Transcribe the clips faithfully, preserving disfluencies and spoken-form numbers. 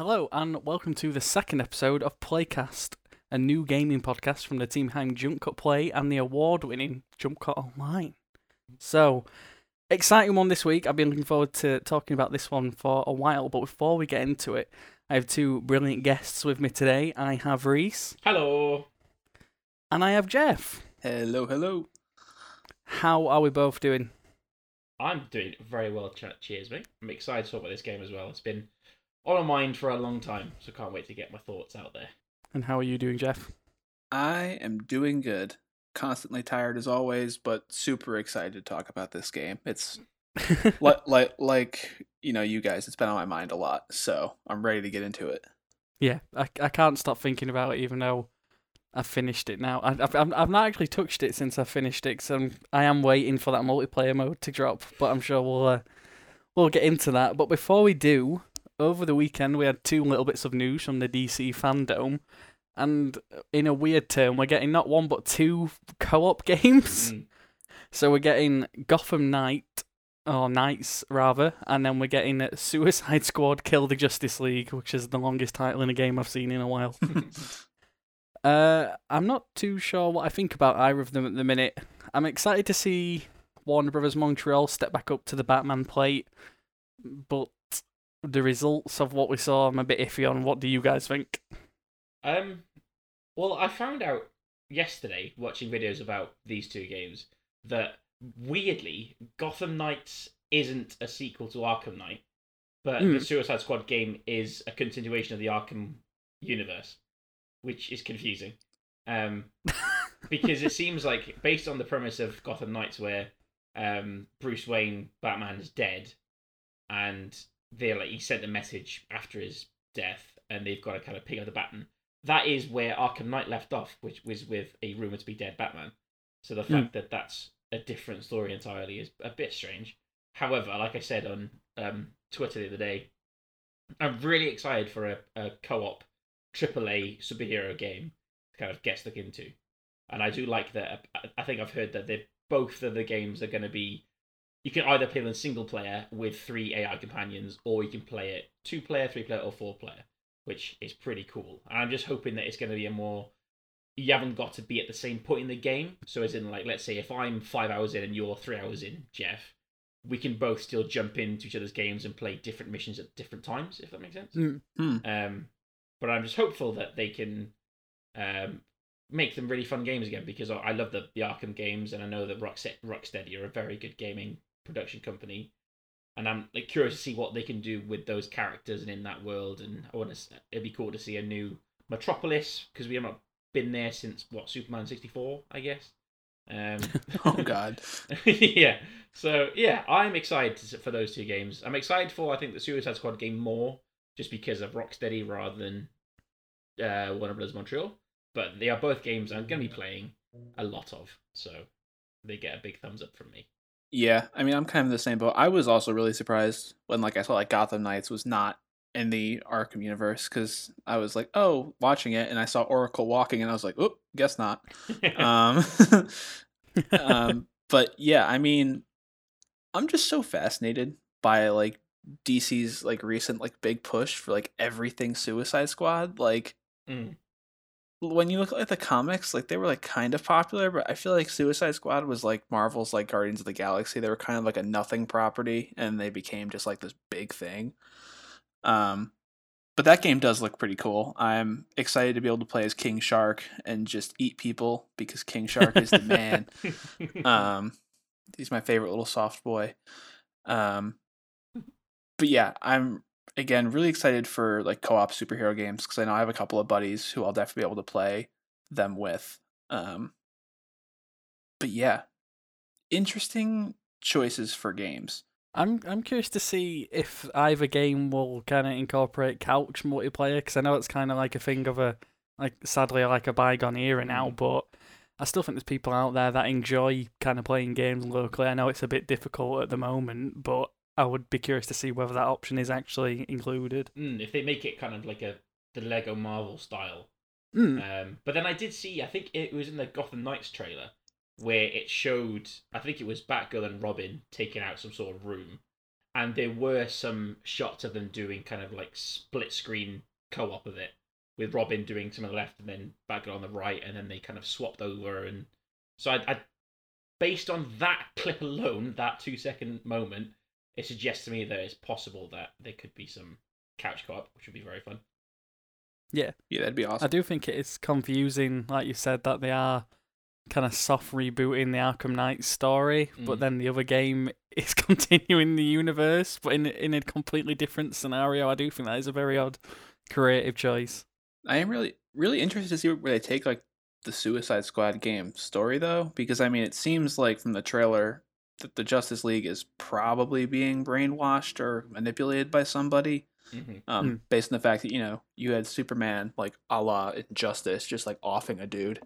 Hello, and welcome to the second episode of Playcast, a new gaming podcast from the team behind Jump Cut Play and the award-winning Jump Cut Online. So, exciting one this week. I've been looking forward to talking about this one for a while, but before we get into it, I have two brilliant guests with me today. I have Rhys. Hello. And I have Jeff. Hello, hello. How are we both doing? I'm doing very well, cheers, mate. I'm excited to talk about this game as well. It's been on my mind for a long time, so can't wait to get my thoughts out there. And how are you doing, Jeff? I am doing good. Constantly tired as always, but super excited to talk about this game. It's like, like, like, you know, you guys, it's been on my mind a lot, so I'm ready to get into it. Yeah, I, I can't stop thinking about it, even though I've finished it now. I, I've, I've not actually touched it since I finished it, so I'm, I am waiting for that multiplayer mode to drop, but I'm sure we'll, uh, we'll get into that. But before we do, over the weekend, we had two little bits of news from the D C FanDome, and in a weird turn, we're getting not one but two co-op games. Mm. So we're getting Gotham Knight, or Knights rather, and then we're getting Suicide Squad Kill the Justice League, which is the longest title in a game I've seen in a while. uh, I'm not too sure what I think about either of them at the minute. I'm excited to see Warner Brothers Montreal step back up to the Batman plate, but the results of what we saw, I'm a bit iffy on. What do you guys think? Um, well, I found out yesterday, watching videos about these two games, that weirdly, Gotham Knights isn't a sequel to Arkham Knight, but mm. the Suicide Squad game is a continuation of the Arkham universe, which is confusing. Um, because it seems like, based on the premise of Gotham Knights, where um, Bruce Wayne, Batman, is dead, and they like he sent a message after his death, and they've got to kind of pick up the baton. That is where Arkham Knight left off, which was with a rumoured to be dead Batman. So the fact mm. that that's a different story entirely is a bit strange. However, like I said on um, Twitter the other day, I'm really excited for a, a co-op triple A superhero game to kind of get stuck into. And I do like that. I think I've heard that they're, both of the games are going to be, you can either play them single player with three A I companions, or you can play it two player, three player, or four player, which is pretty cool. And I'm just hoping that it's going to be a more, you haven't got to be at the same point in the game. So as in, like, let's say if I'm five hours in and you're three hours in, Jeff, we can both still jump into each other's games and play different missions at different times, if that makes sense. Mm-hmm. Um, but I'm just hopeful that they can um, make them really fun games again, because I love the, the Arkham games, and I know that Rocksteady are a very good gaming production company, and I'm like, curious to see what they can do with those characters and in that world. And I want to, it'd be cool to see a new metropolis, because we have not been there since what, Superman sixty-four, I guess. Um, oh god. Yeah. So yeah, I'm excited for those two games. I'm excited for I think the Suicide Squad game more, just because of Rocksteady rather than uh, Warner Brothers Montreal. But they are both games I'm going to be playing a lot of, so they get a big thumbs up from me. Yeah, I mean, I'm kind of the same boat. I was also really surprised when, like, I saw, like, Gotham Knights was not in the Arkham universe, because I was like, oh, watching it, and I saw Oracle walking, and I was like, oop, guess not. um, um, but, yeah, I mean, I'm just so fascinated by, like, D C's, like, recent, like, big push for, like, everything Suicide Squad. Like, mm. when you look at the comics, like, they were, like, kind of popular, but I feel like Suicide Squad was, like, Marvel's, like, Guardians of the Galaxy. They were kind of, like, a nothing property, and they became just, like, this big thing. Um, but that game does look pretty cool. I'm excited to be able to play as King Shark and just eat people, because King Shark is the man. Um, he's my favorite little soft boy. Um, but, yeah, I'm... Again, really excited for, like, co-op superhero games, because I know I have a couple of buddies who I'll definitely be able to play them with. Um, but yeah, interesting choices for games. I'm I'm curious to see if either game will kind of incorporate couch multiplayer, because I know it's kind of like a thing of a, like, sadly, like a bygone era now, but I still think there's people out there that enjoy kind of playing games locally. I know it's a bit difficult at the moment, but I would be curious to see whether that option is actually included. Mm, if they make it kind of like a the Lego Marvel style. Mm. Um, but then I did see, I think it was in the Gotham Knights trailer, where it showed, I think it was Batgirl and Robin taking out some sort of room. And there were some shots of them doing kind of like split screen co-op of it, with Robin doing some on the left and then Batgirl on the right, and then they kind of swapped over. And so I, I based on that clip alone, that two second moment, it suggests to me that it's possible that there could be some couch co-op, which would be very fun. Yeah. Yeah, that'd be awesome. I do think it's confusing, like you said, that they are kind of soft rebooting the Arkham Knight story, mm. but then the other game is continuing the universe, but in in a completely different scenario. I do think that is a very odd creative choice. I am really, really interested to see where they take like the Suicide Squad game story, though, because I mean, it seems like from the trailer that the Justice League is probably being brainwashed or manipulated by somebody. Mm-hmm. Um, mm. Based on the fact that, you know, you had Superman, like a la Injustice, just like offing a dude.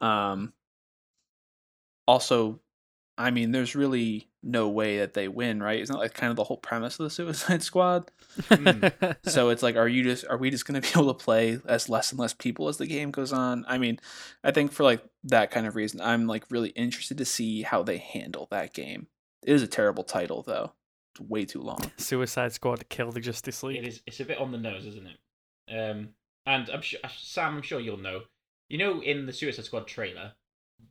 Um, also, I mean, there's really no way that they win, right? Isn't that like kind of the whole premise of the Suicide Squad? Mm. So it's like, are you just, are we just going to be able to play as less and less people as the game goes on? I mean, I think for like that kind of reason, I'm like really interested to see how they handle that game. It is a terrible title, though. It's way too long. Suicide Squad Kill the Justice League. It is. It's a bit on the nose, isn't it? Um, and I'm sure, Sam, I'm sure you'll know. You know, in the Suicide Squad trailer,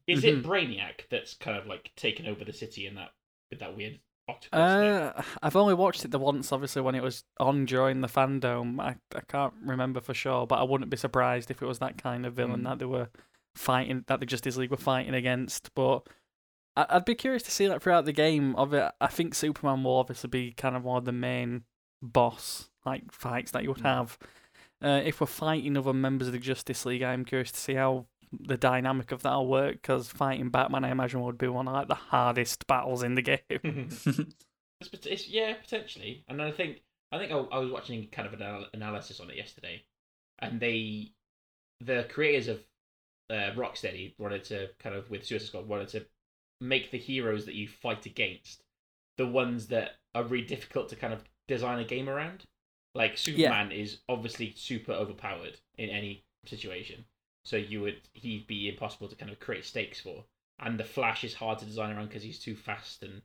is mm-hmm. it Brainiac that's kind of like taken over the city in that with that weird octopus uh, thing? I've only watched it the once, obviously, when it was on during the FanDome. I, I can't remember for sure, but I wouldn't be surprised if it was that kind of villain mm. that they were fighting, that the Justice League were fighting against. But I, I'd be curious to see that throughout the game. Of it, I think Superman will obviously be kind of one of the main boss like fights that you would have. Uh, if we're fighting other members of the Justice League, I'm curious to see how the dynamic of that'll work, because fighting Batman, I imagine, would be one of like the hardest battles in the game. it's, it's, yeah, potentially. And I think I think I, I was watching kind of an anal- analysis on it yesterday, and they, the creators of uh, Rocksteady wanted to kind of with Suicide Squad wanted to make the heroes that you fight against the ones that are really difficult to kind of design a game around. Like Superman yeah. is obviously super overpowered in any situation. So you would he'd be impossible to kind of create stakes for, and the Flash is hard to design around because he's too fast and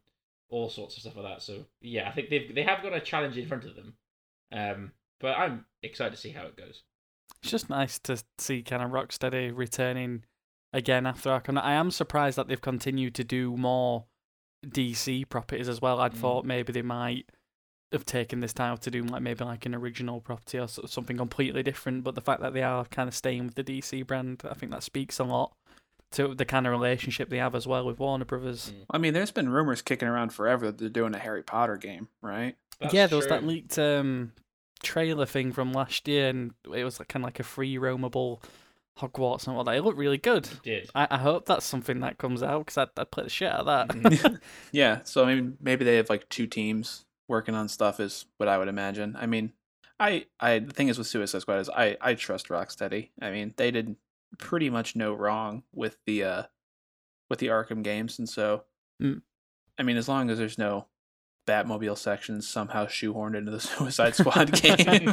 all sorts of stuff like that. So yeah, I think they've they have got a challenge in front of them, um, but I'm excited to see how it goes. It's just nice to see kind of Rocksteady returning again after Arkham. I am surprised that they've continued to do more D C properties as well. I'd mm. thought maybe they might have taken this time to do like maybe like an original property or something completely different, but the fact that they are kind of staying with the D C brand, I think that speaks a lot to the kind of relationship they have as well with Warner Brothers. I mean, there's been rumors kicking around forever that they're doing a Harry Potter game, right? That's yeah, there was true. that leaked um, trailer thing from last year, and it was like kind of like a free roamable Hogwarts and all that. It looked really good. It did. I, I hope that's something that comes out, because I'd, I'd play the shit out of that. Yeah, so I mean, maybe they have like two teams working on stuff is what I would imagine. I mean, I, I the thing is with Suicide Squad is I, I trust Rocksteady. I mean, they did pretty much no wrong with the uh, with the Arkham games, and so mm. I mean, as long as there's no Batmobile sections somehow shoehorned into the Suicide Squad game,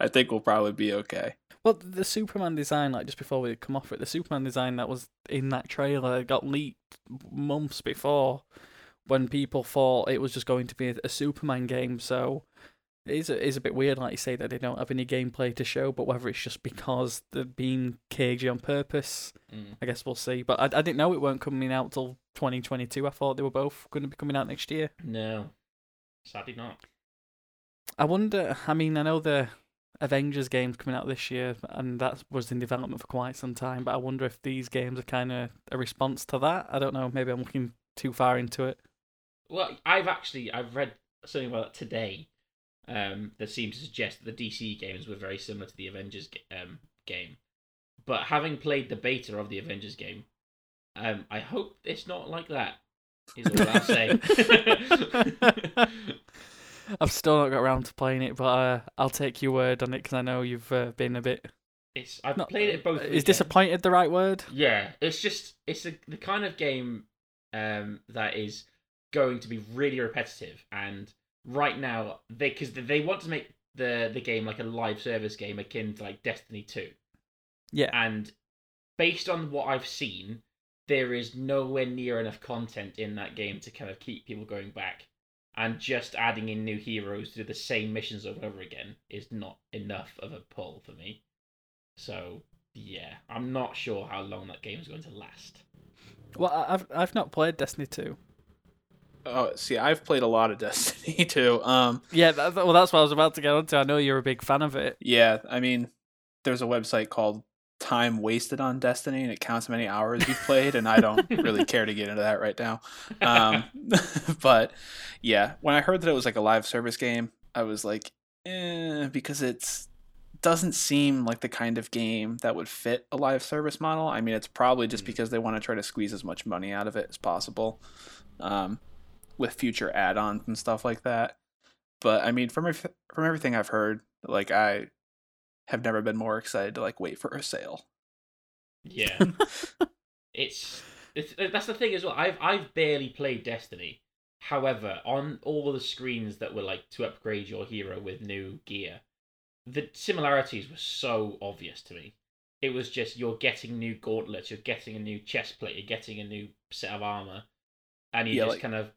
I think we'll probably be okay. Well, the Superman design, like just before we come off it, the Superman design that was in that trailer got leaked months before, when people thought it was just going to be a Superman game. So it is a, is a bit weird, like you say, that they don't have any gameplay to show, but whether it's just because they're being cagey on purpose, mm. I guess we'll see. But I, I didn't know it weren't coming out till twenty twenty-two. I thought they were both going to be coming out next year. No, sadly not. I wonder, I mean, I know the Avengers game's coming out this year, and that was in development for quite some time, but I wonder if these games are kind of a response to that. I don't know, maybe I'm looking too far into it. Well, I've actually, I've read something about that today um, that seemed to suggest that the D C games were very similar to the Avengers um, game. But having played the beta of the Avengers game, um, I hope it's not like that, is all I'll say. I've still not got around to playing it, but uh, I'll take your word on it, because I know you've uh, been a bit... It's I've not, played it both... Is weekends. Disappointed the right word? Yeah, it's just, it's a, the kind of game um, that is... going to be really repetitive, and right now they because they want to make the the game like a live service game akin to like Destiny two. Yeah, and based on what I've seen, there is nowhere near enough content in that game to kind of keep people going back. and just adding in new heroes to do the same missions over and over again is not enough of a pull for me. So, yeah, I'm not sure how long that game is going to last. Well, I've I've not played Destiny two. Oh, see, I've played a lot of Destiny two. Um, yeah, that, well, that's what I was about to get onto. I know you're a big fan of it. Yeah, I mean, there's a website called Time Wasted on Destiny, and it counts how many hours you've played, and I don't really care to get into that right now. Um, but, yeah, when I heard that it was like a live service game, I was like, eh, because it's... doesn't seem like the kind of game that would fit a live service model. I mean, it's probably just because they want to try to squeeze as much money out of it as possible um, with future add-ons and stuff like that. But I mean, from from everything I've heard, like I have never been more excited to like wait for a sale. Yeah, it's, it's that's the thing as well. I've I've barely played Destiny. However, on all the screens that were like to upgrade your hero with new gear, the similarities were so obvious to me. It was just, you're getting new gauntlets, you're getting a new chest plate, you're getting a new set of armor, and you yeah, just like, kind of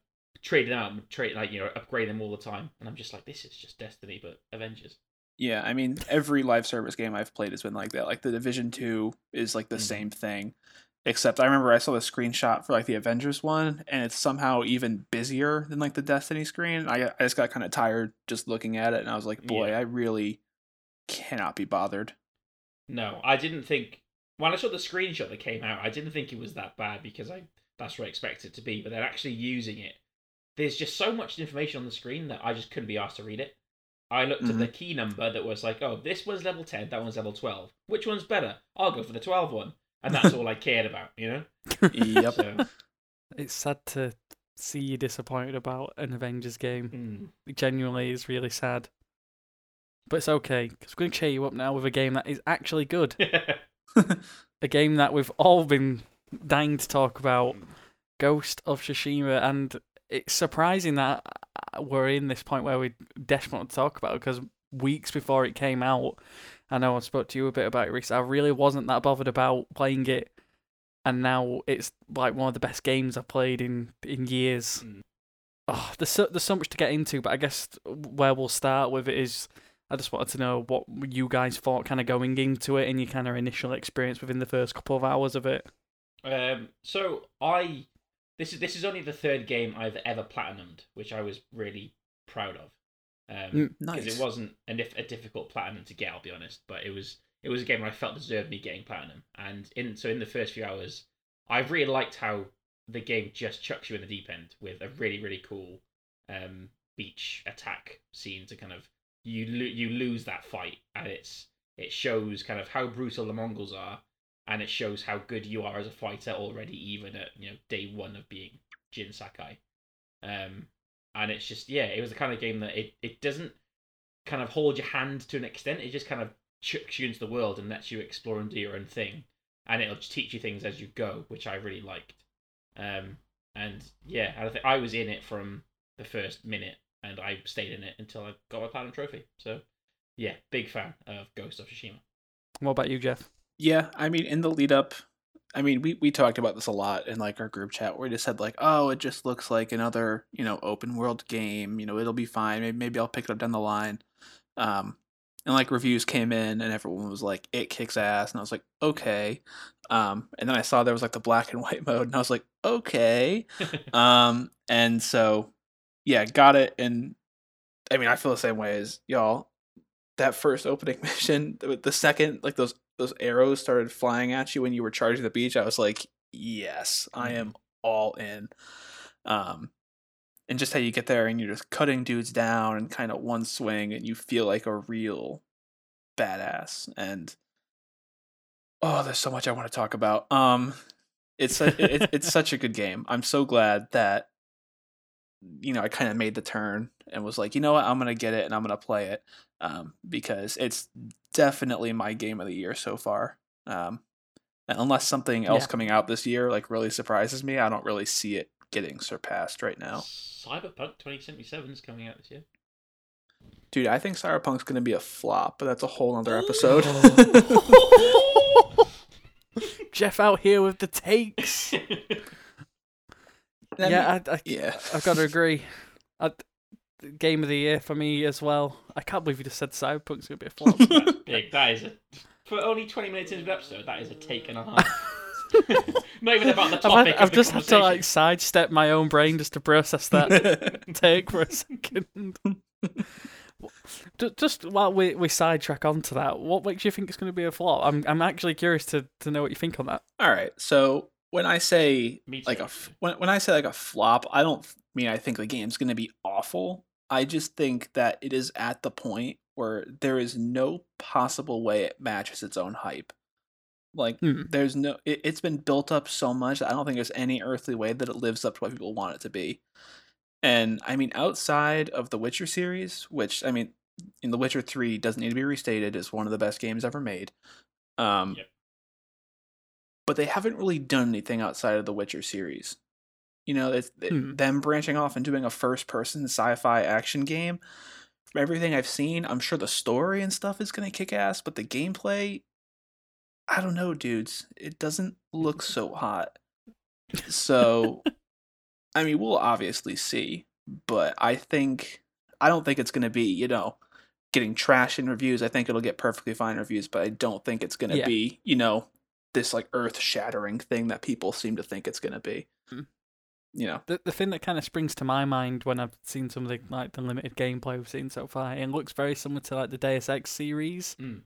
trade them out and trade, like, you know, upgrade them all the time. And I'm just like, this is just Destiny, but Avengers. Yeah, I mean, every live service game I've played has been like that. Like, the Division two is, like, the mm-hmm. same thing. Except I remember I saw the screenshot for, like, the Avengers one, and it's somehow even busier than, like, the Destiny screen. I, I just got kind of tired just looking at it, and I was like, boy, yeah. I really... cannot be bothered. No, I didn't think... When I saw the screenshot that came out, I didn't think it was that bad, because I that's what I expected it to be, but they're actually using it. There's just so much information on the screen that I just couldn't be asked to read it. I looked mm-hmm. at the key number that was like, oh, this one's level ten, that one's level twelve. Which one's better? I'll go for the twelve one. And that's all I cared about, you know? Yep. So. It's sad to see you disappointed about an Avengers game. Mm. It genuinely is really sad. But it's okay, because we're going to cheer you up now with a game that is actually good. A game that we've all been dying to talk about, Ghost of Tsushima. And it's surprising that we're in this point where we desperately want to talk about it, because weeks before it came out, I know I spoke to you a bit about it, Rhys, I really wasn't that bothered about playing it. And now it's like one of the best games I've played in, in years. Mm. Oh, there's so, there's so much to get into, but I guess where we'll start with it is... I just wanted to know what you guys thought kind of going into it and your kind of initial experience within the first couple of hours of it. Um, so I, this is this is only the third game I've ever platinumed, which I was really proud of. Um, nice. Because it wasn't a, a difficult platinum to get, I'll be honest, but it was it was a game where I felt deserved me getting platinum. And in so in the first few hours, I really liked how the game just chucks you in the deep end with a really, really cool um, beach attack scene to kind of You lo- you lose that fight, and it's it shows kind of how brutal the Mongols are, and it shows how good you are as a fighter already, even at you know day one of being Jin Sakai. Um, and it's just yeah, it was the kind of game that it, it doesn't kind of hold your hand to an extent. It just kind of chucks you into the world and lets you explore and do your own thing, and it'll teach you things as you go, which I really liked. Um, and yeah, I think I was in it from the first minute. And I stayed in it until I got my platinum trophy. So, yeah, big fan of Ghost of Tsushima. What about you, Jeff? Yeah, I mean, in the lead up, I mean, we, we talked about this a lot in like our group chat. Where we just said like, oh, it just looks like another you know open world game. You know, it'll be fine. Maybe, maybe I'll pick it up down the line. Um, and like reviews came in, and everyone was like, it kicks ass. And I was like, okay. Um, and then I saw there was like the black and white mode, and I was like, okay. um, and so. Yeah, got it, and I mean, I feel the same way as y'all. That first opening mission, the second, like, those those arrows started flying at you when you were charging the beach, I was like, yes, I am all in. Um, and just how you get there, and you're just cutting dudes down and kind of one swing, and you feel like a real badass. And, oh, there's so much I want to talk about. Um, it's a, it, it's such a good game. I'm so glad that you know, I kind of made the turn and was like, you know what, I'm going to get it and I'm going to play it um, because it's definitely my game of the year so far. Um, and unless something else yeah. coming out this year, like really surprises me, I don't really see it getting surpassed right now. Cyberpunk twenty seventy-seven is coming out this year. Dude, I think Cyberpunk's going to be a flop, but that's a whole other episode. Jeff out here with the takes. Yeah, I, I, yeah, I've got to agree. I, game of the year for me as well. I can't believe you just said Cyberpunk's going to be a flop. That's big. That is a, for only twenty minutes into the episode, that is a take and a half. Not even about the topic. I've, I've the just had to like sidestep my own brain just to process that take for a second. Just while we we sidetrack onto that, what makes you think it's going to be a flop? I'm I'm actually curious to, to know what you think on that. All right, so when I say like a when when I say like a flop, I don't mean I think the game's going to be awful. I just think that it is at the point where there is no possible way it matches its own hype. Like, mm. there's no, it, it's been built up so much that I don't think there's any earthly way that it lives up to what people want it to be. And, I mean, outside of the Witcher series, which, I mean, in The Witcher three doesn't need to be restated, is one of the best games ever made. Um, yep. But they haven't really done anything outside of the Witcher series. You know, it's, mm. it, them branching off and doing a first-person sci-fi action game. From everything I've seen, I'm sure the story and stuff is going to kick ass, but the gameplay... I don't know, dudes. It doesn't look so hot. So, I mean, we'll obviously see. But I think, I don't think it's going to be, you know, getting trash in reviews. I think it'll get perfectly fine reviews, but I don't think it's going to yeah. be, you know, this like earth-shattering thing that people seem to think it's going to be. Mm-hmm. You know, the the thing that kind of springs to my mind when I've seen some of the like the limited gameplay we've seen so far, it looks very similar to like the Deus Ex series. Mm.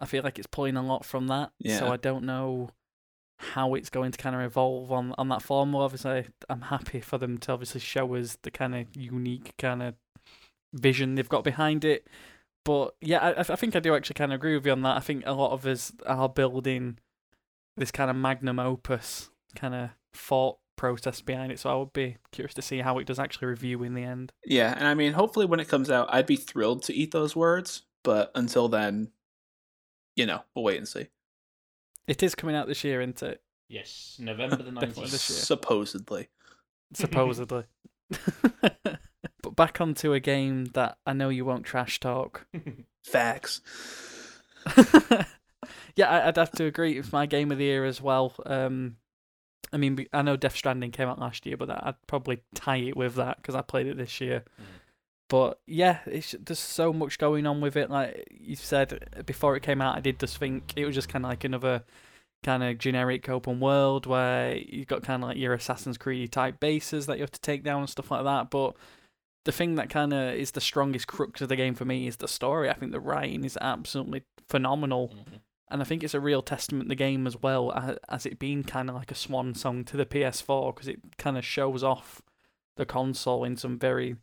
I feel like it's pulling a lot from that, yeah. so I don't know how it's going to kind of evolve on, on that formula. Obviously, I'm happy for them to obviously show us the kind of unique kind of vision they've got behind it. But yeah, I, I think I do actually kind of agree with you on that. I think a lot of us are building this kind of magnum opus kind of thought process behind it, so I would be curious to see how it does actually review in the end. Yeah, and I mean, hopefully when it comes out, I'd be thrilled to eat those words, but until then... You know, we'll wait and see. It is coming out this year, isn't it? Yes, November the nineteenth. This year. Supposedly. Supposedly. But back onto a game that I know you won't trash talk. Facts. Yeah, I'd have to agree. It's my game of the year as well. Um, I mean, I know Death Stranding came out last year, but I'd probably tie it with that because I played it this year. Mm. But yeah, it's, there's so much going on with it. Like you said, before it came out, I did just think it was just kind of like another kind of generic open world where you've got kind of like your Assassin's Creed type bases that you have to take down and stuff like that. But the thing that kind of is the strongest crux of the game for me is the story. I think the writing is absolutely phenomenal. Mm-hmm. And I think it's a real testament to the game as well, as it being kind of like a swan song to the P S four, because it kind of shows off the console in some very...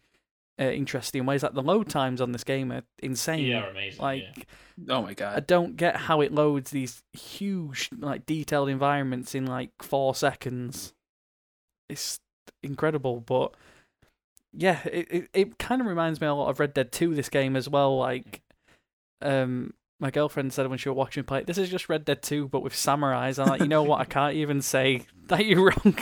Uh, interesting ways. Like the load times on this game are insane. Yeah, amazing. Like, yeah. Oh my god, I don't get how it loads these huge, like, detailed environments in like four seconds. It's incredible, but yeah, it it, it kind of reminds me a lot of Red Dead two. This game as well. Like, um, my girlfriend said when she was watching play, this is just Red Dead two, but with samurais. I'm like, you know what? I can't even say that you're wrong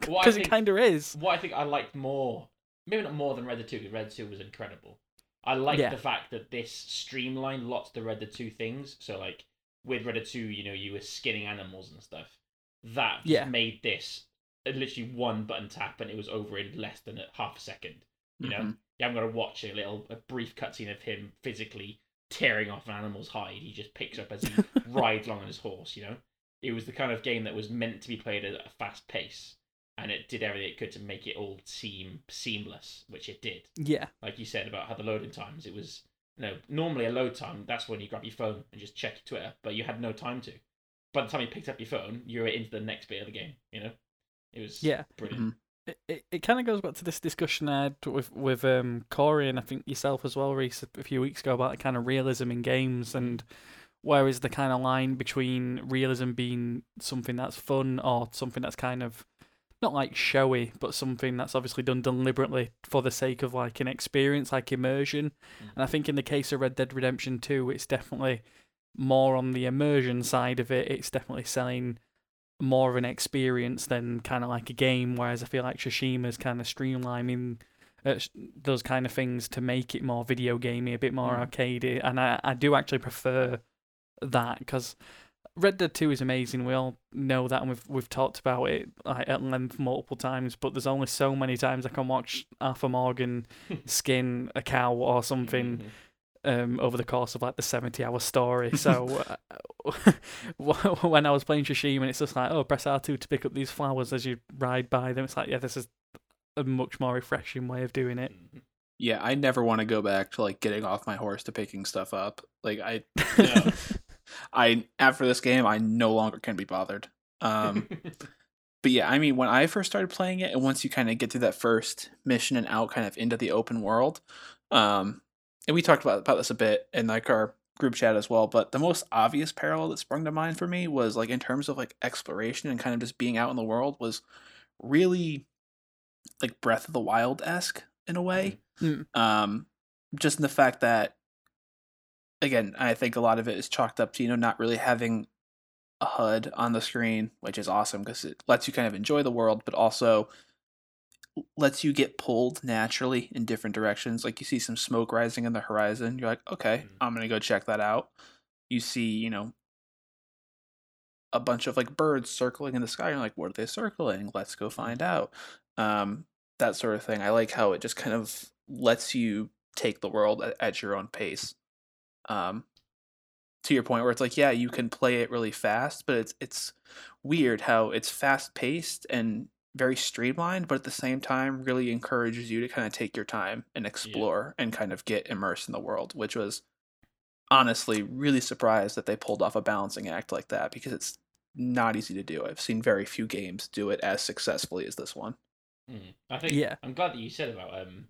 because it kind of is. What I think I liked more. Maybe not more than Red Dead two, because Red Dead two was incredible. I like yeah. the fact that this streamlined lots of the Red Dead two things. So, like, with Red Dead two, you know, you were skinning animals and stuff. That yeah. made this literally one button tap, and it was over in less than a half a second. You mm-hmm. know? You haven't got to watch a little a brief cutscene of him physically tearing off an animal's hide. He just picks up as he rides along on his horse, you know? It was the kind of game that was meant to be played at a fast pace. And it did everything it could to make it all seem seamless, which it did. Yeah. Like you said about how the loading times, it was, you know, normally a load time, that's when you grab your phone and just check Twitter, but you had no time to. By the time you picked up your phone, you were into the next bit of the game, you know? It was yeah. brilliant. Mm-hmm. It, it it kind of goes back to this discussion I had with, with um, Corey and I think yourself as well, Rhys, a few weeks ago about the kind of realism in games and... where is the kind of line between realism being something that's fun or something that's kind of not like showy, but something that's obviously done deliberately for the sake of like an experience, like immersion. Mm. And I think in the case of Red Dead Redemption two, it's definitely more on the immersion side of it. It's definitely selling more of an experience than kind of like a game. Whereas I feel like Tsushima's kind of streamlining uh, those kind of things to make it more video gamey, a bit more mm. arcadey. And I, I do actually prefer that because Red Dead two is amazing. We all know that, and we've we've talked about it like, at length multiple times. But there's only so many times I can watch Arthur Morgan skin a cow or something um, over the course of like the seventy-hour story. So uh, when I was playing Tsushima, and it's just like, oh, press R two to pick up these flowers as you ride by them. It's like, yeah, this is a much more refreshing way of doing it. Yeah, I never want to go back to like getting off my horse to picking stuff up. Like I. No. I after this game, I no longer can be bothered. Um, but yeah, I mean, when I first started playing it, and once you kind of get through that first mission and out kind of into the open world, um, and we talked about, about this a bit in like our group chat as well, but the most obvious parallel that sprung to mind for me was like in terms of like exploration and kind of just being out in the world was really like Breath of the Wild-esque in a way. Mm. Um, just in the fact that again, I think a lot of it is chalked up to, you know, not really having a H U D on the screen, which is awesome because it lets you kind of enjoy the world, but also lets you get pulled naturally in different directions. Like you see some smoke rising in the horizon. You're like, okay, mm-hmm. I'm going to go check that out. You see, you know, a bunch of like birds circling in the sky. You're like, what are they circling? Let's go find out. Um, that sort of thing. I like how it just kind of lets you take the world at, at your own pace. Um, to your point where it's like, yeah, you can play it really fast, but it's it's weird how it's fast paced and very streamlined, but at the same time really encourages you to kind of take your time and explore yeah. and kind of get immersed in the world, which was honestly really surprised that they pulled off a balancing act like that because it's not easy to do. I've seen very few games do it as successfully as this one. Mm. I think yeah. I'm glad that you said about um,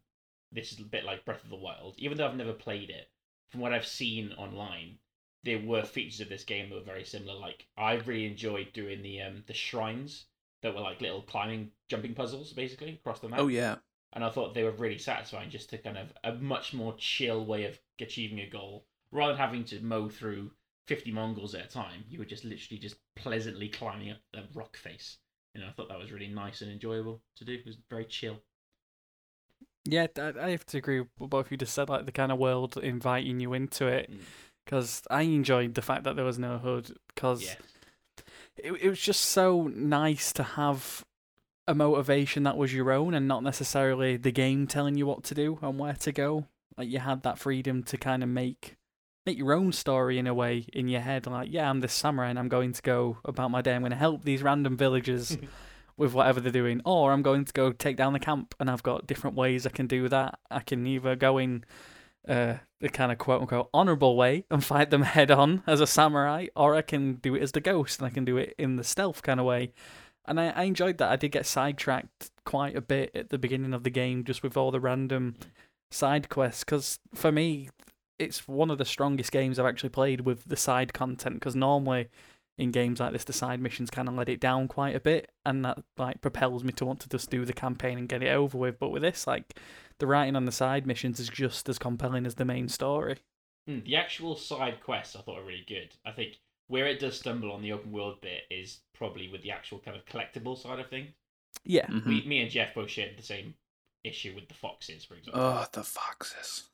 this is a bit like Breath of the Wild, even though I've never played it. From what I've seen online, there were features of this game that were very similar. Like, I really enjoyed doing the um, the shrines that were like little climbing, jumping puzzles, basically, across the map. Oh, yeah. And I thought they were really satisfying just to kind of a much more chill way of achieving a goal. Rather than having to mow through fifty Mongols at a time, you were just literally just pleasantly climbing up the rock face. And I thought that was really nice and enjoyable to do. It was very chill. Yeah, I have to agree with both of you just said, like the kind of world inviting you into it, because mm. I enjoyed the fact that there was no H U D, because yes. it, it was just so nice to have a motivation that was your own and not necessarily the game telling you what to do and where to go. Like you had that freedom to kind of make make your own story in a way in your head. Like, yeah, I'm this samurai and I'm going to go about my day. I'm going to help these random villagers. with whatever they're doing, or I'm going to go take down the camp, and I've got different ways I can do that. I can either go in uh, the kind of quote-unquote honourable way and fight them head-on as a samurai, or I can do it as the ghost, and I can do it in the stealth kind of way. And I, I enjoyed that. I did get sidetracked quite a bit at the beginning of the game, just with all the random side quests, because for me, it's one of the strongest games I've actually played with the side content, because normally in games like this, the side missions kind of let it down quite a bit, and that like propels me to want to just do the campaign and get it over with. But with this, like the writing on the side missions is just as compelling as the main story. Mm, the actual side quests I thought are really good. I think where it does stumble on the open world bit is probably with the actual kind of collectible side of things. Yeah. Mm-hmm. We, me and Jeff both shared the same issue with the foxes, for example. Oh, the foxes.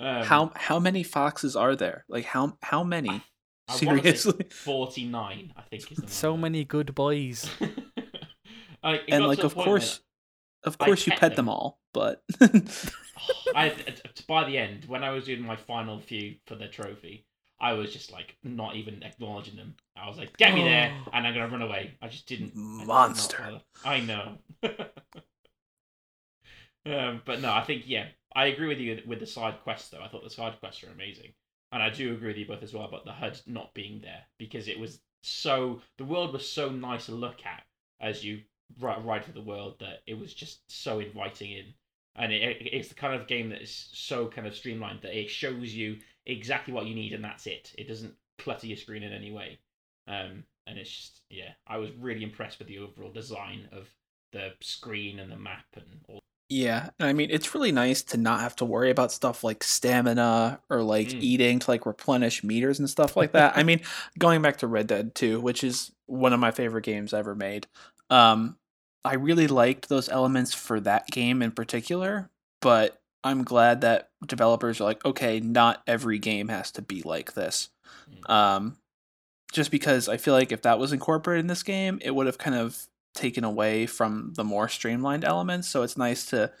um, how how many foxes are there? Like how how many? I- I Seriously, forty-nine. I think is the so many good boys. I, and like, of course, of course, you pet them. them all. But I, by the end, when I was doing my final few for the trophy, I was just like not even acknowledging them. I was like, "Get me there," and I'm gonna run away. I just didn't. Monster. I, did not, I know. um, but no, I think yeah, I agree with you with the side quests. Though I thought the side quests were amazing. And I do agree with you both as well about the H U D not being there, because it was so, the world was so nice to look at as you ride through the world that it was just so inviting in. And it, it's the kind of game that is so kind of streamlined that it shows you exactly what you need and that's it. It doesn't clutter your screen in any way. Um, and it's just, yeah, I was really impressed with the overall design of the screen and the map and all. Yeah, I mean, it's really nice to not have to worry about stuff like stamina or like mm. eating to like replenish meters and stuff like that. I mean, going back to Red Dead two, which is one of my favorite games ever made, um, I really liked those elements for that game in particular, but I'm glad that developers are like, okay, not every game has to be like this. Mm. Um, just because I feel like if that was incorporated in this game, it would have kind of taken away from the more streamlined elements. So it's nice to,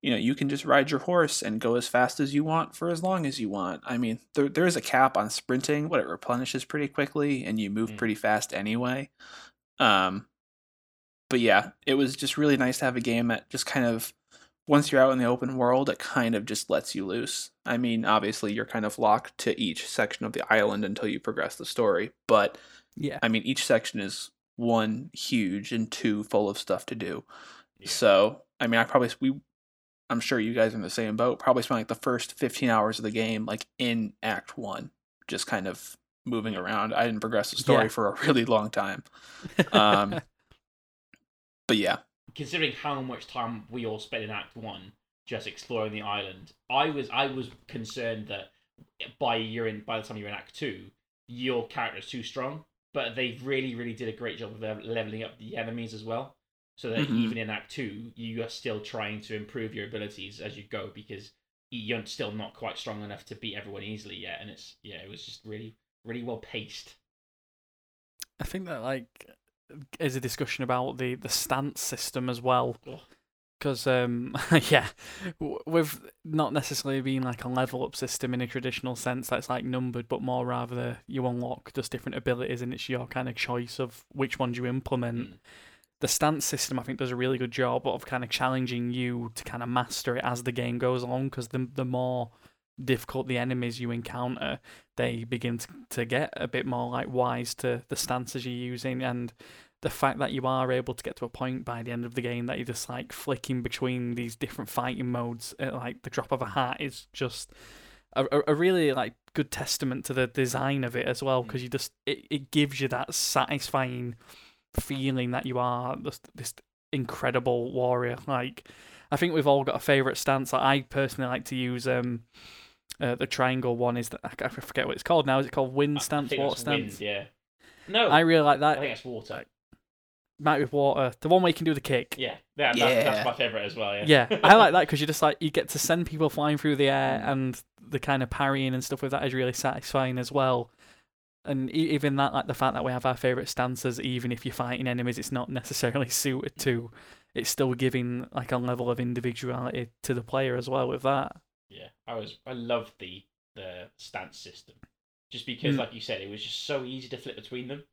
you know, you can just ride your horse and go as fast as you want for as long as you want. I mean, there there is a cap on sprinting, but it replenishes pretty quickly and you move mm. pretty fast anyway. Um, but yeah, it was just really nice to have a game that just kind of, once you're out in the open world, it kind of just lets you loose. I mean, obviously you're kind of locked to each section of the island until you progress the story, but yeah, I mean, each section is one huge and two full of stuff to do. Yeah. So, I mean, I probably, we, I'm sure you guys are in the same boat, probably spent like the first fifteen hours of the game, like in act one, just kind of moving around. I didn't progress the story yeah. for a really long time. Um, but yeah. Considering how much time we all spent in act one, just exploring the island, I was, I was concerned that by you're in, by the time you're in act two, your character's too strong, but they really, really did a great job of leveling up the enemies as well. So that mm-hmm. even in Act two, you are still trying to improve your abilities as you go, because you're still not quite strong enough to beat everyone easily yet. And it's, yeah, it was just really, really well paced. I think that, like, is a discussion about the, the stance system as well. Because, um, yeah, with not necessarily being like a level up system in a traditional sense that's like numbered, but more rather you unlock just different abilities and it's your kind of choice of which ones you implement. Mm. The stance system, I think, does a really good job of kind of challenging you to kind of master it as the game goes along, because the, the more difficult the enemies you encounter, they begin to, to get a bit more like wise to the stances you're using, and the fact that you are able to get to a point by the end of the game that you're just like flicking between these different fighting modes at like the drop of a hat is just a, a really like good testament to the design of it as well, because you just it, it gives you that satisfying feeling that you are this, this incredible warrior. Like, I think we've all got a favourite stance. Like, I personally like to use um uh, the triangle one. Is that, I forget what it's called now. Is it called wind stance, water stance? Wind, yeah. No, I really like that. I think it's water. Like, might be water. The one where you can do the kick. Yeah, yeah, yeah. That's, that's my favourite as well. Yeah, yeah. I like that because you just like you get to send people flying through the air, and the kind of parrying and stuff with that is really satisfying as well. And even that, like the fact that we have our favourite stances, even if you're fighting enemies it's not necessarily suited to, it's still giving like a level of individuality to the player as well with that. Yeah, I was I loved the the stance system, just because mm. like you said, it was just so easy to flip between them.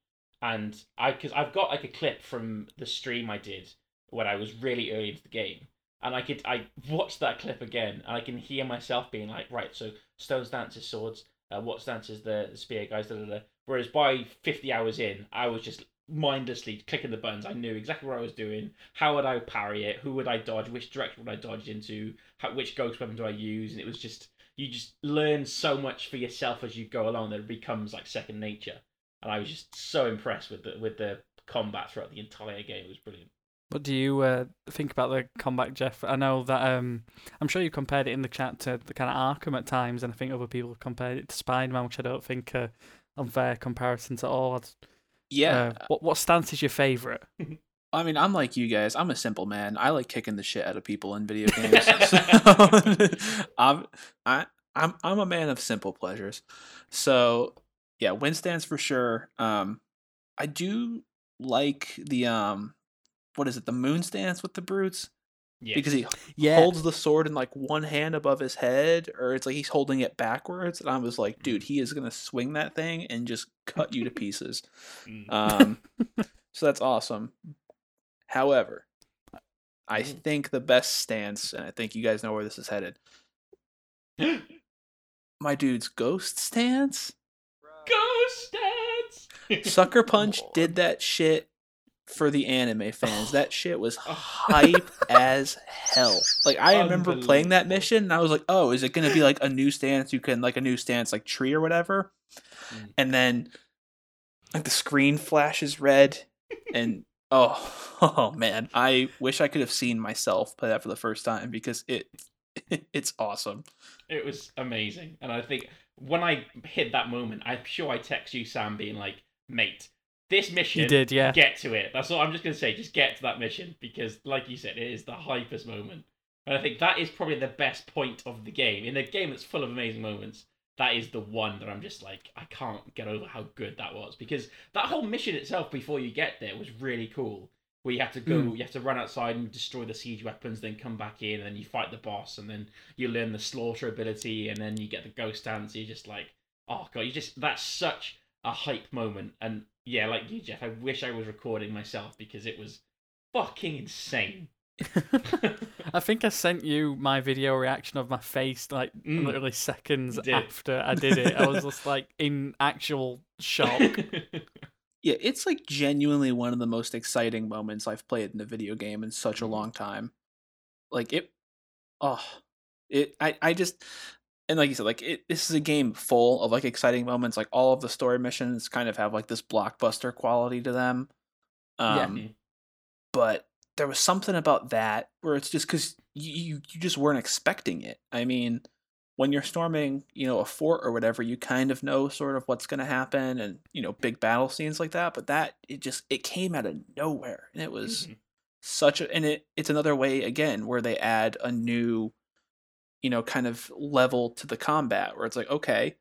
And I, because I've got like a clip from the stream I did when I was really early into the game, and I could I watched that clip again and I can hear myself being like, right, so stone stance is swords. Uh, what stance is the, the spear guys? Da, da, da. Whereas by fifty hours in, I was just mindlessly clicking the buttons. I knew exactly what I was doing. How would I parry it? Who would I dodge? Which direction would I dodge into? How, which ghost weapon do I use? And it was just, you just learn so much for yourself as you go along that it becomes like second nature. And I was just so impressed with the, with the combat throughout the entire game. It was brilliant. What do you uh, think about the comeback, Jeff? I know that um, I'm sure you compared it in the chat to the kind of Arkham at times, and I think other people compared it to Spider-Man, which I don't think are unfair comparisons at all. Yeah. Uh, what what stance is your favourite? I mean, I'm like you guys. I'm a simple man. I like kicking the shit out of people in video games. so, I'm, I, I'm, I'm a man of simple pleasures. So, yeah, win stance for sure. Um, I do like the... Um, what is it, the moon stance with the brutes? Yes. Because he yeah. holds the sword in like one hand above his head, or it's like he's holding it backwards. And I was like, dude, he is going to swing that thing and just cut you to pieces. um, so that's awesome. However, I think the best stance, and I think you guys know where this is headed, my dude's ghost stance? Ghost stance! Sucker Punch did that shit. For the anime fans, that shit was hype as hell. Like, I remember playing that mission and I was like, oh, is it going to be like a new stance? You can like a new stance, like tree or whatever. Mm. And then like the screen flashes red and oh, oh man, I wish I could have seen myself play that for the first time, because it, it's awesome. It was amazing. And I think when I hit that moment, I'm sure I text you, Sam, being like, mate, this mission, you did, yeah. Get to it. That's all I'm just going to say. Just get to that mission, because, like you said, it is the hypest moment. And I think that is probably the best point of the game. In a game that's full of amazing moments, that is the one that I'm just like, I can't get over how good that was, because that whole mission itself before you get there was really cool. Where you have to go, mm. you have to run outside and destroy the siege weapons, then come back in, and then you fight the boss, and then you learn the slaughter ability, and then you get the ghost dance. You're just like, oh god, you just that's such a hype moment. And yeah, like you, Jeff, I wish I was recording myself because it was fucking insane. I think I sent you my video reaction of my face like mm. literally seconds after I did it. I was just like in actual shock. Yeah, it's like genuinely one of the most exciting moments I've played in a video game in such a long time. Like it, oh, it. I, I just, and like you said, like it. This is a game full of like exciting moments. Like all of the story missions kind of have like this blockbuster quality to them. Um, yeah. But there was something about that where it's just because you, you just weren't expecting it. I mean, when you're storming, you know, a fort or whatever, you kind of know sort of what's going to happen and, you know, big battle scenes like that. But that, it just, it came out of nowhere. And it was mm-hmm. such a, and it, it's another way, again, where they add a new, you know, kind of level to the combat where it's like, okay,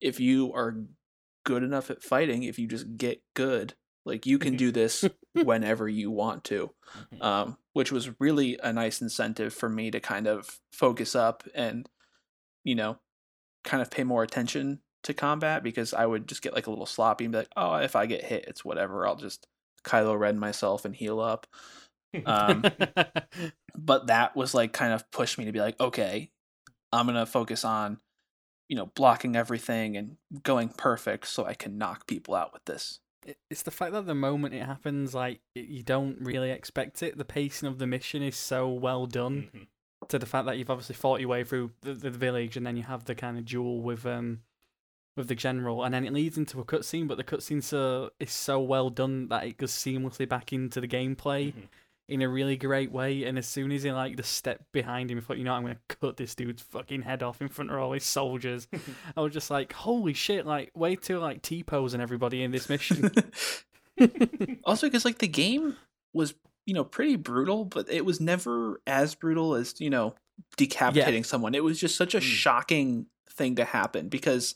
if you are good enough at fighting, if you just get good, like you can do this whenever you want to, um, which was really a nice incentive for me to kind of focus up and, you know, kind of pay more attention to combat, because I would just get like a little sloppy and be like, oh, if I get hit, it's whatever. I'll just Kylo Ren myself and heal up. Um, but that was like kind of pushed me to be like, okay, I'm going to focus on, you know, blocking everything and going perfect so I can knock people out with this. It's the fact that the moment it happens, like you don't really expect it. The pacing of the mission is so well done. Mm-hmm. To the fact that you've obviously fought your way through the, the village, and then you have the kind of duel with um with the general, and then it leads into a cutscene. But the cutscene so is so well done that it goes seamlessly back into the gameplay mm-hmm. in a really great way. And as soon as he like the step behind him, thought, you know, I'm gonna cut this dude's fucking head off in front of all his soldiers. I was just like, holy shit! Like way to like T-posing everybody in this mission. Also, because like the game was, you know, pretty brutal, but it was never as brutal as, you know, decapitating yeah. someone. It was just such a mm. shocking thing to happen because,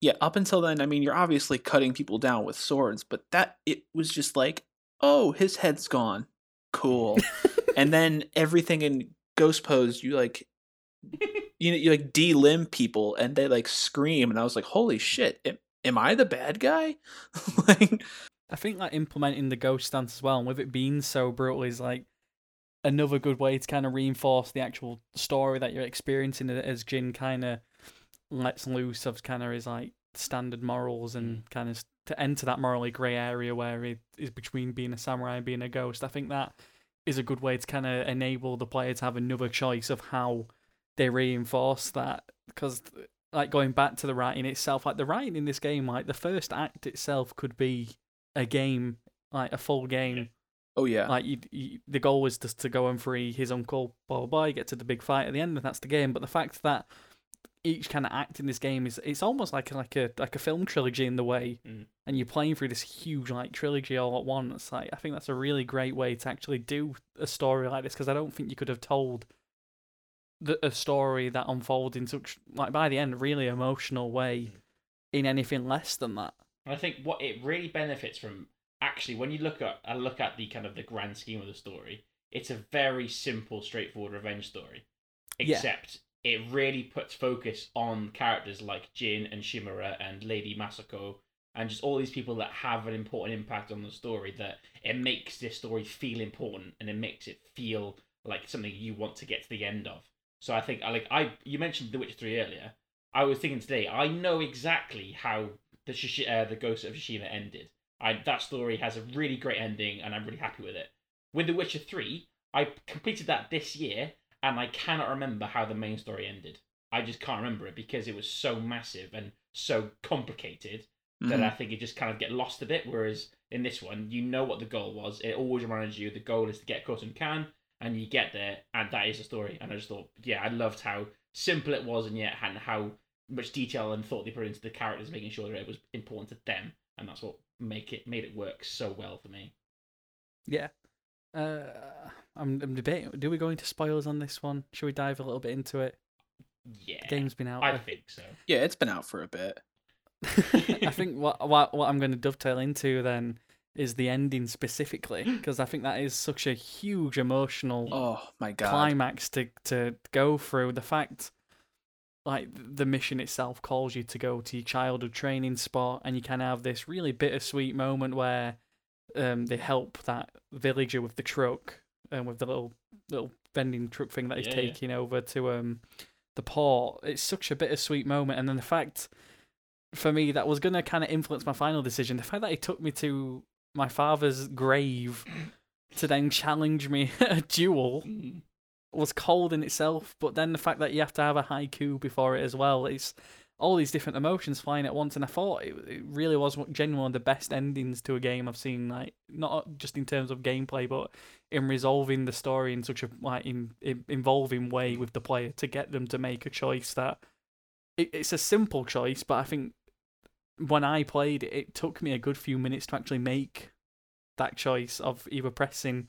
yeah, up until then, I mean, you're obviously cutting people down with swords, but that, it was just like, oh, his head's gone. Cool. And then everything in Ghost Pose, you like, you know, you like de-limb people and they like scream. And I was like, holy shit, am, am I the bad guy? Like, I think like implementing the ghost stance as well, and with it being so brutal, is like another good way to kind of reinforce the actual story that you're experiencing as Jin kind of lets loose of kind of his like standard morals and kind of to enter that morally grey area where it is between being a samurai and being a ghost. I think that is a good way to kind of enable the player to have another choice of how they reinforce that, because like going back to the writing itself, like the writing in this game, like the first act itself could be a game, like a full game. Oh yeah. Like you, you, the goal was just to go and free his uncle, blah, blah, blah, you get to the big fight at the end, and that's the game. But the fact that each kind of act in this game is, it's almost like like a like a film trilogy in the way, mm. and you're playing through this huge like trilogy all at once. Like I think that's a really great way to actually do a story like this, because I don't think you could have told the, a story that unfolded in such like by the end really emotional way in anything less than that. And I think what it really benefits from, actually, when you look at I look at the kind of the grand scheme of the story, it's a very simple, straightforward revenge story. Except yeah. it really puts focus on characters like Jin and Shimura and Lady Masako and just all these people that have an important impact on the story, that it makes this story feel important and it makes it feel like something you want to get to the end of. So I think, like I you mentioned The Witcher three earlier. I was thinking today, I know exactly how The, Shish- uh, the Ghost of Tsushima ended. I, that story has a really great ending, and I'm really happy with it. With The Witcher three, I completed that this year, and I cannot remember how the main story ended. I just can't remember it because it was so massive and so complicated that mm-hmm. I think it just kind of get lost a bit. Whereas in this one, you know what the goal was. It always reminds you the goal is to get caught in Cannes, and you get there, and that is the story. And I just thought, yeah, I loved how simple it was, and yet and how much detail and thought they put into the characters, making sure that it was important to them, and that's what make it made it work so well for me. Yeah. Uh, I'm, I'm debating, do we go into spoilers on this one? Should we dive a little bit into it? Yeah. The game's been out. I think so. Yeah, it's been out for a bit. I think what, what what I'm going to dovetail into then is the ending specifically, because I think that is such a huge emotional oh my God. climax to, to go through. The fact, like, the mission itself calls you to go to your childhood training spot, and you can have this really bittersweet moment where um, they help that villager with the truck and um, with the little little vending truck thing that he's yeah, taking yeah. over to um the port. It's such a bittersweet moment, and then the fact. For me, that was going to kind of influence my final decision. The fact that he took me to my father's grave to then challenge me at a duel was cold in itself, but then the fact that you have to have a haiku before it as well, it's all these different emotions flying at once, and I thought it, it really was genuinely one of the best endings to a game I've seen, like, not just in terms of gameplay, but in resolving the story in such a like in, in involving way with the player to get them to make a choice that... It, it's a simple choice, but I think when I played it, it took me a good few minutes to actually make that choice of either pressing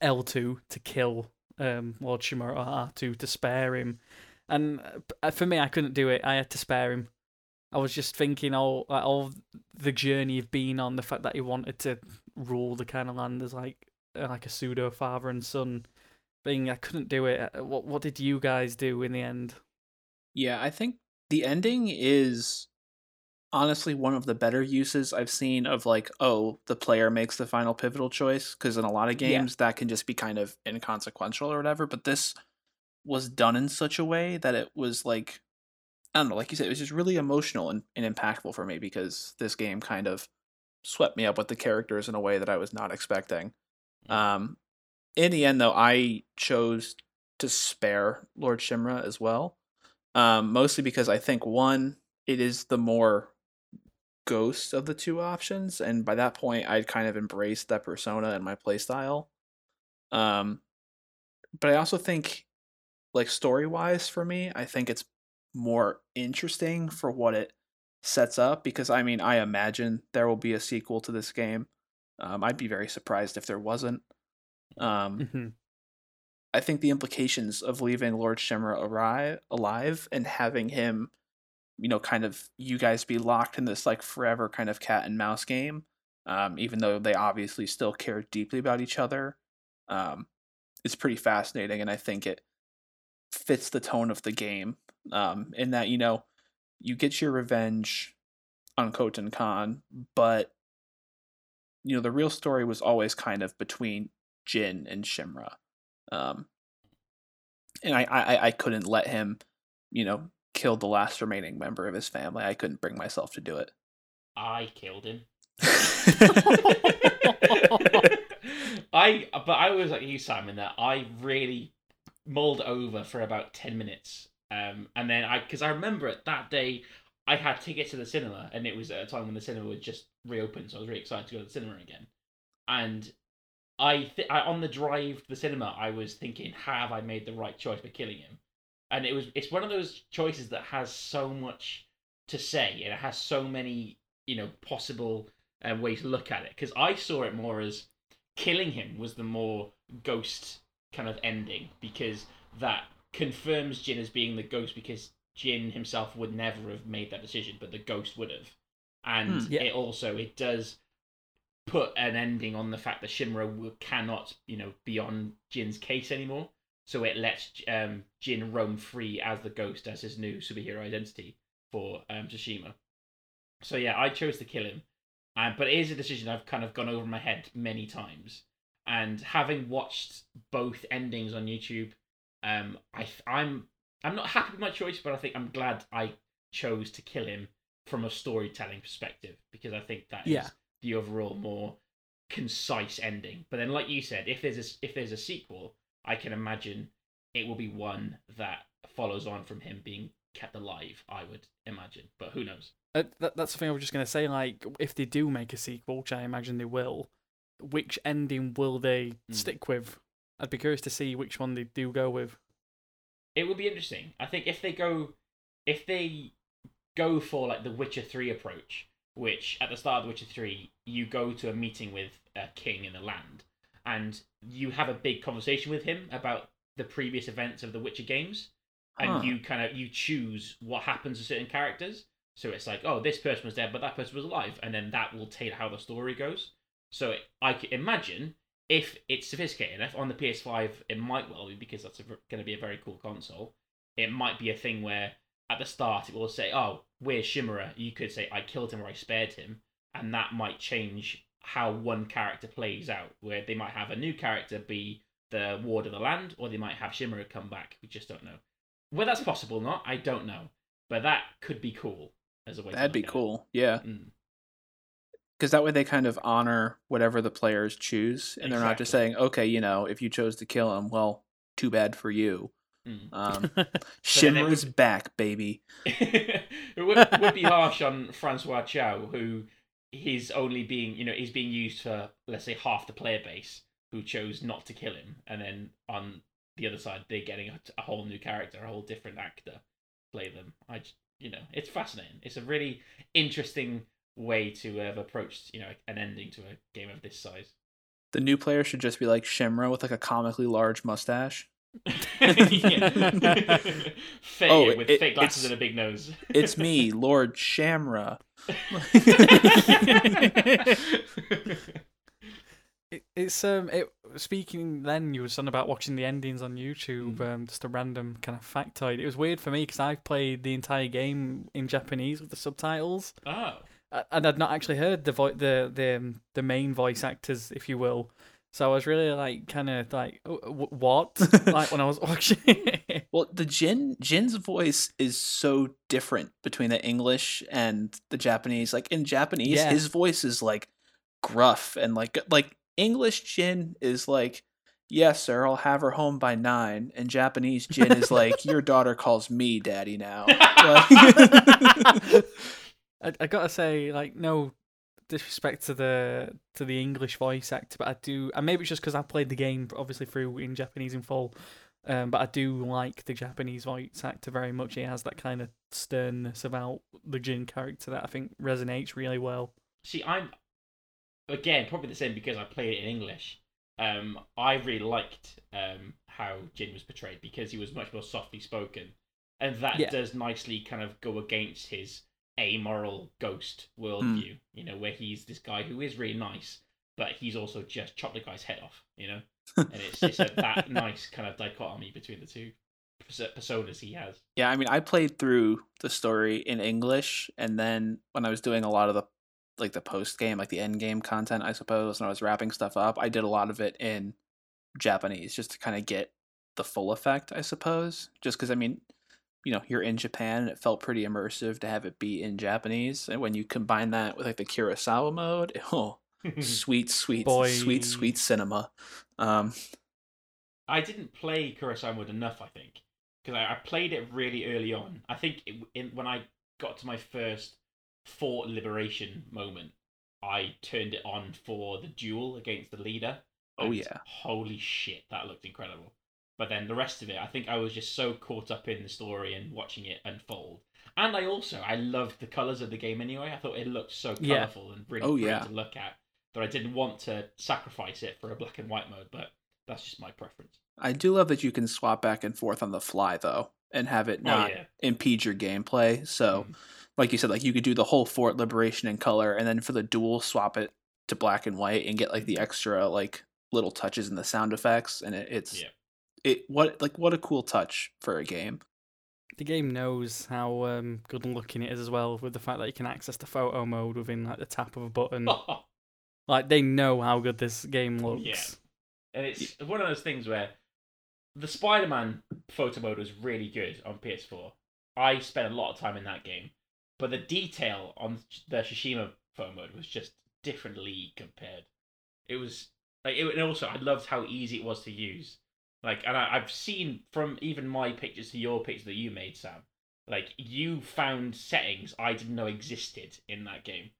L two to kill um, Lord Shimura or R two to spare him. And for me, I couldn't do it. I had to spare him. I was just thinking all, like, all the journey you've been on, the fact that he wanted to rule the kind of land as like like a pseudo father and son thing. I couldn't do it. What What did you guys do in the end? Yeah, I think the ending is... honestly one of the better uses I've seen of, like, oh, the player makes the final pivotal choice, because in a lot of games yeah. that can just be kind of inconsequential or whatever, but this was done in such a way that it was, like, I don't know, like you said, it was just really emotional and, and impactful for me, because this game kind of swept me up with the characters in a way that I was not expecting. Um, in the end, though, I chose to spare Lord Shimura as well, um, mostly because I think, one, it is the more ghost of the two options, and by that point I'd kind of embraced that persona and my playstyle. Um, but I also think, like, story-wise for me, I think it's more interesting for what it sets up, because, I mean, I imagine there will be a sequel to this game. Um, I'd be very surprised if there wasn't. Um, mm-hmm. I think the implications of leaving Lord Shimura alive and having him, you know, kind of you guys be locked in this, like, forever kind of cat and mouse game, um, even though they obviously still care deeply about each other. Um, it's pretty fascinating, and I think it fits the tone of the game um, in that, you know, you get your revenge on Khotan Khan, but, you know, the real story was always kind of between Jin and Shimura. Um, and I, I, I couldn't let him, you know, killed the last remaining member of his family. I couldn't bring myself to do it. I killed him. I, but I was like you, Simon, that I really mulled over for about ten minutes, um, and then I, because I remember it that day, I had tickets to the cinema, and it was at a time when the cinema was just reopened, so I was really excited to go to the cinema again. And I, th- I on the drive to the cinema, I was thinking, have I made the right choice by killing him? And it was it's one of those choices that has so much to say, and it has so many, you know, possible uh, ways to look at it. Because I saw it more as killing him was the more ghost kind of ending, because that confirms Jin as being the ghost, because Jin himself would never have made that decision, but the ghost would have. And mm, yeah. it also, it does put an ending on the fact that Shimura will, cannot, you know, be on Jin's case anymore. So it lets um, Jin roam free as the ghost, as his new superhero identity for um, Tsushima. So yeah, I chose to kill him. Um, but it is a decision I've kind of gone over my head many times. And having watched both endings on YouTube, um, I, I'm I'm not happy with my choice, but I think I'm glad I chose to kill him from a storytelling perspective, because I think that yeah. is the overall more concise ending. But then, like you said, if there's a, if there's a sequel, I can imagine it will be one that follows on from him being kept alive, I would imagine. But who knows? Uh, that, that's the thing I was just going to say. Like, if they do make a sequel, which I imagine they will, which ending will they mm. stick with? I'd be curious to see which one they do go with. It would be interesting. I think if they go, if they go for, like, the Witcher three approach, which at the start of The Witcher three, you go to a meeting with a king in the land, and you have a big conversation with him about the previous events of the Witcher games, and huh. you kind of you choose what happens to certain characters. So it's like, oh, this person was dead, but that person was alive, and then that will tell how the story goes. So it, I can imagine if it's sophisticated enough on the P S five, it might well be, because that's going to be a very cool console. It might be a thing where at the start it will say, "Oh, we're Shimura." You could say, "I killed him" or "I spared him," and that might change how one character plays out. Where they might have a new character be the ward of the land, or they might have Shimura come back. We just don't know. Whether that's possible or not, I don't know. But that could be cool. As a way That'd to be out. cool, yeah. Because mm. that way they kind of honor whatever the players choose, and exactly. they're not just saying, "Okay, you know, if you chose to kill him, well, too bad for you." Mm. Um, Shimmer's would... back, baby. It would, would be harsh on Francois Chow, who he's only being, you know, he's being used for, let's say, half the player base who chose not to kill him, and then on the other side, they're getting a, a whole new character, a whole different actor play them. I just, you know, it's fascinating. It's a really interesting way to have approached, you know, an ending to a game of this size. The new player should just be like Shimura with like a comically large mustache. yeah. Fake oh, with it, fake glasses and a big nose. It's me, Lord Shimura. it, it's um. It, speaking then, you were saying about watching the endings on YouTube. Mm. Um, just a random kind of factoid. It was weird for me because I played the entire game in Japanese with the subtitles. Oh. And I'd not actually heard the vo- the the um, the main voice actors, if you will. So I was really like, kind of like, what? Like when I was watching it. Well, the Jin Jin's voice is so different between the English and the Japanese. Like in Japanese, yeah. his voice is like gruff and like like English Jin is like, "Yes, sir, I'll have her home by nine." And Japanese Jin is like, "Your daughter calls me daddy now." Like, I, I gotta say, like, no disrespect to the to the English voice actor, but I do, and maybe it's just because I played the game obviously through in Japanese in full, um, but I do like the Japanese voice actor very much. He has that kind of sternness about the Jin character that I think resonates really well. See, I'm again probably the same because I played it in English. Um, I really liked um how Jin was portrayed because he was much more softly spoken, and that yeah. does nicely kind of go against his amoral ghost worldview, mm. you know, where he's this guy who is really nice, but he's also just chopped the guy's head off, you know, and it's it's a, that nice kind of dichotomy between the two personas he has. Yeah, I mean, I played through the story in English, and then when I was doing a lot of the like the post game, like the end game content, I suppose, and I was wrapping stuff up, I did a lot of it in Japanese just to kind of get the full effect, I suppose, just because I mean. You know, you're in Japan, and it felt pretty immersive to have it be in Japanese. And when you combine that with like the Kurosawa mode, oh, sweet, sweet, Boy. sweet, sweet cinema. Um, I didn't play Kurosawa mode enough, I think, because I, I played it really early on. I think it, in, when I got to my first fort liberation moment, I turned it on for the duel against the leader. Oh yeah! Holy shit, that looked incredible. But then the rest of it, I think I was just so caught up in the story and watching it unfold. And I also, I loved the colours of the game anyway. I thought it looked so colourful yeah. and really oh, pretty yeah. to look at that I didn't want to sacrifice it for a black and white mode, but that's just my preference. I do love that you can swap back and forth on the fly, though, and have it not oh, yeah. impede your gameplay. So, mm. like you said, like you could do the whole Fort Liberation in colour, and then for the duel, swap it to black and white and get like the extra like little touches in the sound effects, and it, it's... Yeah. It what like what a cool touch for a game. The game knows how um, good looking it is as well, with the fact that you can access the photo mode within like the tap of a button. Oh. Like they know how good this game looks. Yeah, and it's yeah. one of those things where the Spider-Man photo mode was really good on P S four. I spent a lot of time in that game, but the detail on the Tsushima photo mode was just differently compared. It was like, it, and also I loved how easy it was to use. Like, and I, I've seen from even my pictures to your picture that you made, Sam, like, you found settings I didn't know existed in that game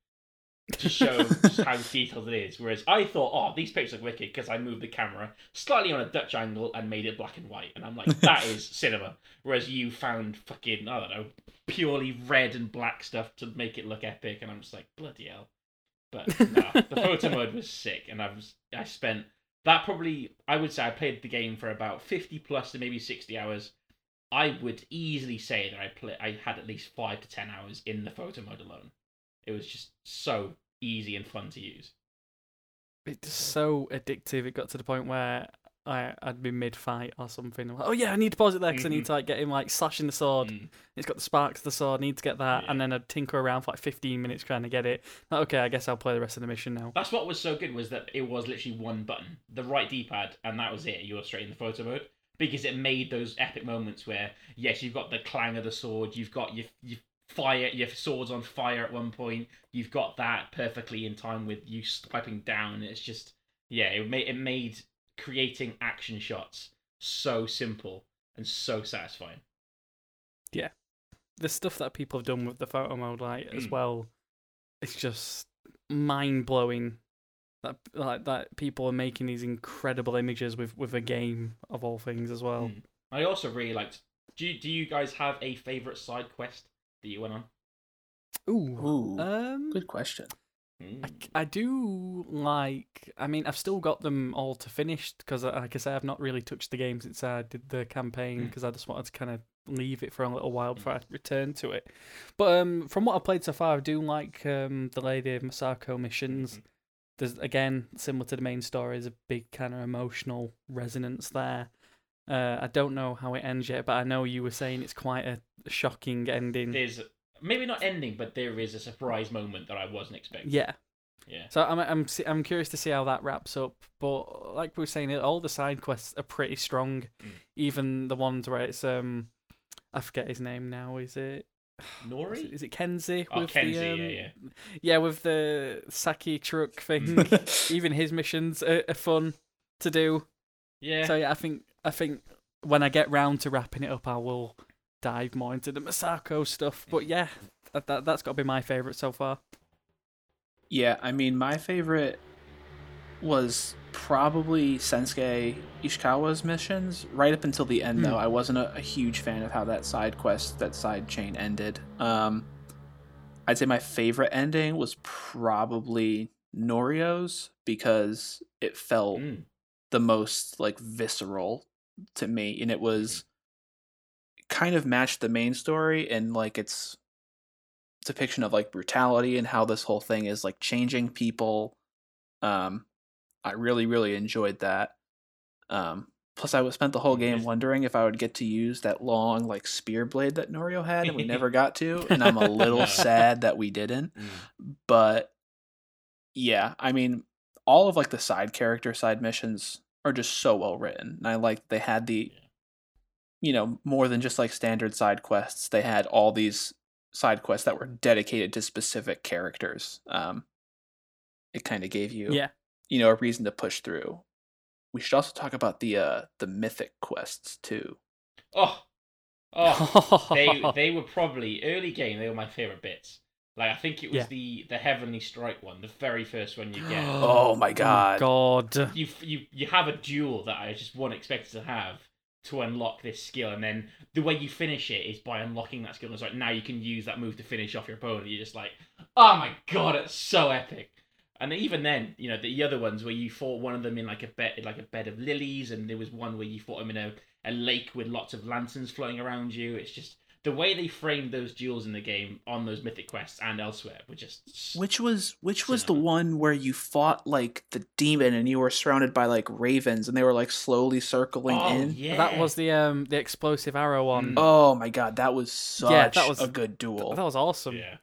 to show just how detailed it is. Whereas I thought, oh, these pictures look wicked because I moved the camera slightly on a Dutch angle and made it black and white. And I'm like, that is cinema. Whereas you found fucking, I don't know, purely red and black stuff to make it look epic. And I'm just like, bloody hell. But no, the photo mode was sick. And I was, I spent... That probably, I would say I played the game for about fifty plus to maybe sixty hours, I would easily say that I play, I had at least five to ten hours in the photo mode alone. It was just so easy and fun to use. It's so addictive. It got to the point where I, I'd be mid-fight or something. I'm like, oh yeah, I need to pause it there because mm-hmm. I need to like get him like slashing the sword. Mm. It's got the sparks of the sword. I need to get that. Yeah. And then I'd tinker around for like fifteen minutes trying to get it. Like, okay, I guess I'll play the rest of the mission now. That's what was so good, was that it was literally one button, the right D-pad, and that was it. You were straight in the photo mode. Because it made those epic moments where, yes, you've got the clang of the sword, you've got your your fire, your sword's on fire at one point, you've got that perfectly in time with you swiping down. It's just, yeah, it made, it made creating action shots so simple and so satisfying. Yeah. The stuff that people have done with the photo mode, like, mm. as well, it's just mind-blowing. That like that people are making these incredible images with, with a game of all things as well. Mm. I also really liked. Do you, do you guys have a favourite side quest that you went on? Ooh, Ooh. Um, good question. Mm. I, I do like. I mean, I've still got them all to finish because, like I say, I've not really touched the game since I did the campaign because mm. I just wanted to kind of leave it for a little while before I return to it. But um, from what I've played so far, I do like um, the Lady Masako missions. Mm-hmm. There's, again, similar to the main story, there's a big kind of emotional resonance there. Uh, I don't know how it ends yet, but I know you were saying it's quite a shocking ending. There's maybe not ending, but there is a surprise moment that I wasn't expecting. Yeah, yeah. So I'm I'm I'm curious to see how that wraps up. But like we were saying, all the side quests are pretty strong. Mm. Even the ones where it's um, I forget his name now. Is it? Nori? Is it, is it Kenzie? Oh, with Kenzie, the, um, yeah, yeah. Yeah, with the Saki truck thing. Even his missions are, are fun to do. Yeah. So yeah, I think I think when I get round to wrapping it up, I will dive more into the Masako stuff. But yeah, that, that, that's got to be my favourite so far. Yeah, I mean, my favourite was probably Sensuke Ishikawa's missions right up until the end. mm. Though I wasn't a, a huge fan of how that side quest that side chain ended. um I'd say my favorite ending was probably Norio's because it felt mm. the most like visceral to me, and it was kind of matched the main story and like its depiction of like brutality and how this whole thing is like changing people. um I really, really enjoyed that. Um, plus, I spent the whole game wondering if I would get to use that long, like, spear blade that Norio had, and we never got to. And I'm a little sad that we didn't. Mm. But, yeah, I mean, all of, like, the side character side missions are just so well written. And I like that they had the, you know, more than just, like, standard side quests. They had all these side quests that were dedicated to specific characters. Um, it kind of gave you... Yeah. You know, a reason to push through. We should also talk about the uh, the mythic quests too. Oh, oh, they they were probably early game. They were my favorite bits. Like I think it was yeah. the, the Heavenly Strike one, the very first one you get. Oh my god! Oh god! You you you have a duel that I just wasn't expected to have to unlock this skill, and then the way you finish it is by unlocking that skill. It's like now you can use that move to finish off your opponent. You're just like, oh my god, it's so epic. And even then, you know, the other ones where you fought one of them in like a bed, like a bed of lilies, and there was one where you fought him in a, a lake with lots of lanterns floating around you. It's just the way they framed those duels in the game on those mythic quests and elsewhere were just. Which was which was you know. the one where you fought like the demon and you were surrounded by like ravens and they were like slowly circling oh, in. Yeah. That was the um the explosive arrow one. Mm. Oh my god, that was such yeah, that was, a good duel. Th- that was awesome. Yeah.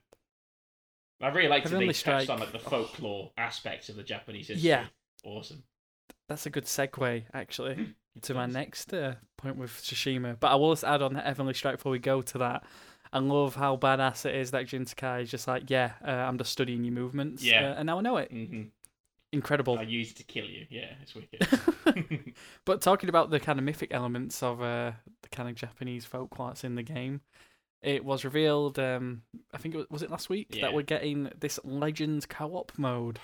I really liked that they touched on like the folklore oh. aspects of the Japanese history. Yeah. Awesome. That's a good segue, actually, to my next uh, point with Tsushima. But I will just add on that Heavenly Strike before we go to that. I love how badass it is that Jin Sakai is just like, yeah, uh, I'm just studying your movements. Yeah. Uh, and now I know it. Mm-hmm. Incredible. I use it to kill you. Yeah, it's wicked. But talking about the kind of mythic elements of uh, the kind of Japanese folklore that's in the game, it was revealed, um, I think it was, was it last week, yeah. that we're getting this Legends co-op mode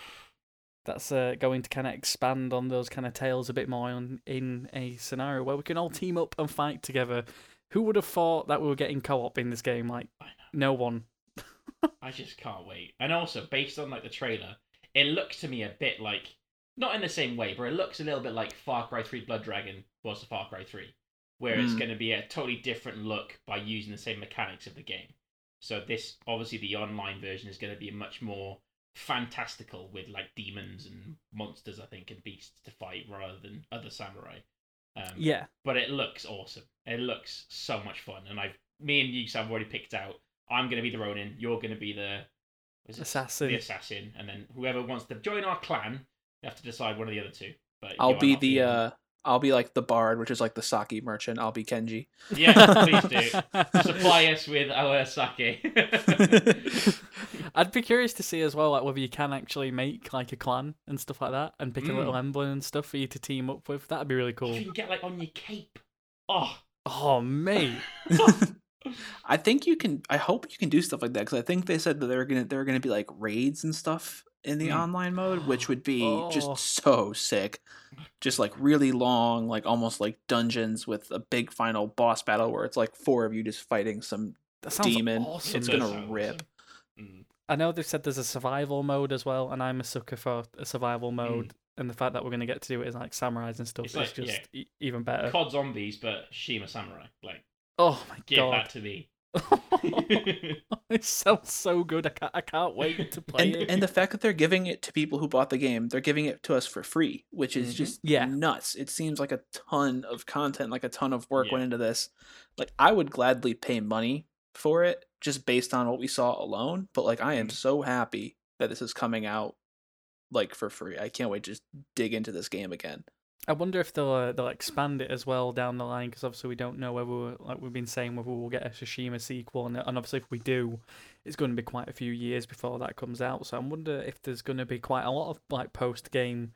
that's uh, going to kind of expand on those kind of tales a bit more on, in a scenario where we can all team up and fight together. Who would have thought that we were getting co-op in this game? Like, no one. I just can't wait. And also, based on like the trailer, it looks to me a bit like, not in the same way, but it looks a little bit like Far Cry three Blood Dragon was to Far Cry three. where mm. it's going to be a totally different look by using the same mechanics of the game. So this, obviously the online version is going to be much more fantastical with like demons and monsters, I think, and beasts to fight rather than other samurai. Um, yeah. But it looks awesome. It looks so much fun. And I've, me and you, have already picked out, I'm going to be the Ronin, you're going to be the... Is it? Assassin. The assassin. And then whoever wants to join our clan, they have to decide one of the other two. But I'll be the... Uh... I'll be like the bard, which is like the sake merchant. I'll be Kenji. Yeah, please do. Supply us with our sake. I'd be curious to see as well, like whether you can actually make like a clan and stuff like that, and pick mm. a little emblem and stuff for you to team up with. That'd be really cool. You can get like on your cape. Oh, oh, mate. I think you can. I hope you can do stuff like that, because I think they said that they're gonna they're gonna be like raids and stuff in the mm. online mode, which would be oh. just so sick. Just like really long, like almost like dungeons with a big final boss battle where it's like four of you just fighting some demon. Awesome. It's gonna rip. Awesome. I know they've said there's a survival mode as well, and I'm a sucker for a survival mode. Mm. And the fact that we're gonna get to do it is like samurais and stuff, it's is like, just yeah. e- even better. C O D zombies, but Shima samurai. Like, oh my give god, give that to me. It sounds so good. I can't, I can't wait to play and, it. And the fact that they're giving it to people who bought the game, they're giving it to us for free, which is mm-hmm. just yeah. nuts. It seems like a ton of content, like a ton of work yeah. went into this. Like, I would gladly pay money for it just based on what we saw alone. But like, I am so happy that this is coming out like for free. I can't wait to just dig into this game again. I wonder if they'll uh, they'll expand it as well down the line, because obviously we don't know whether we're, like we've been saying, whether we'll get a Tsushima sequel, and, and obviously if we do, it's going to be quite a few years before that comes out. So I wonder if there's going to be quite a lot of like post game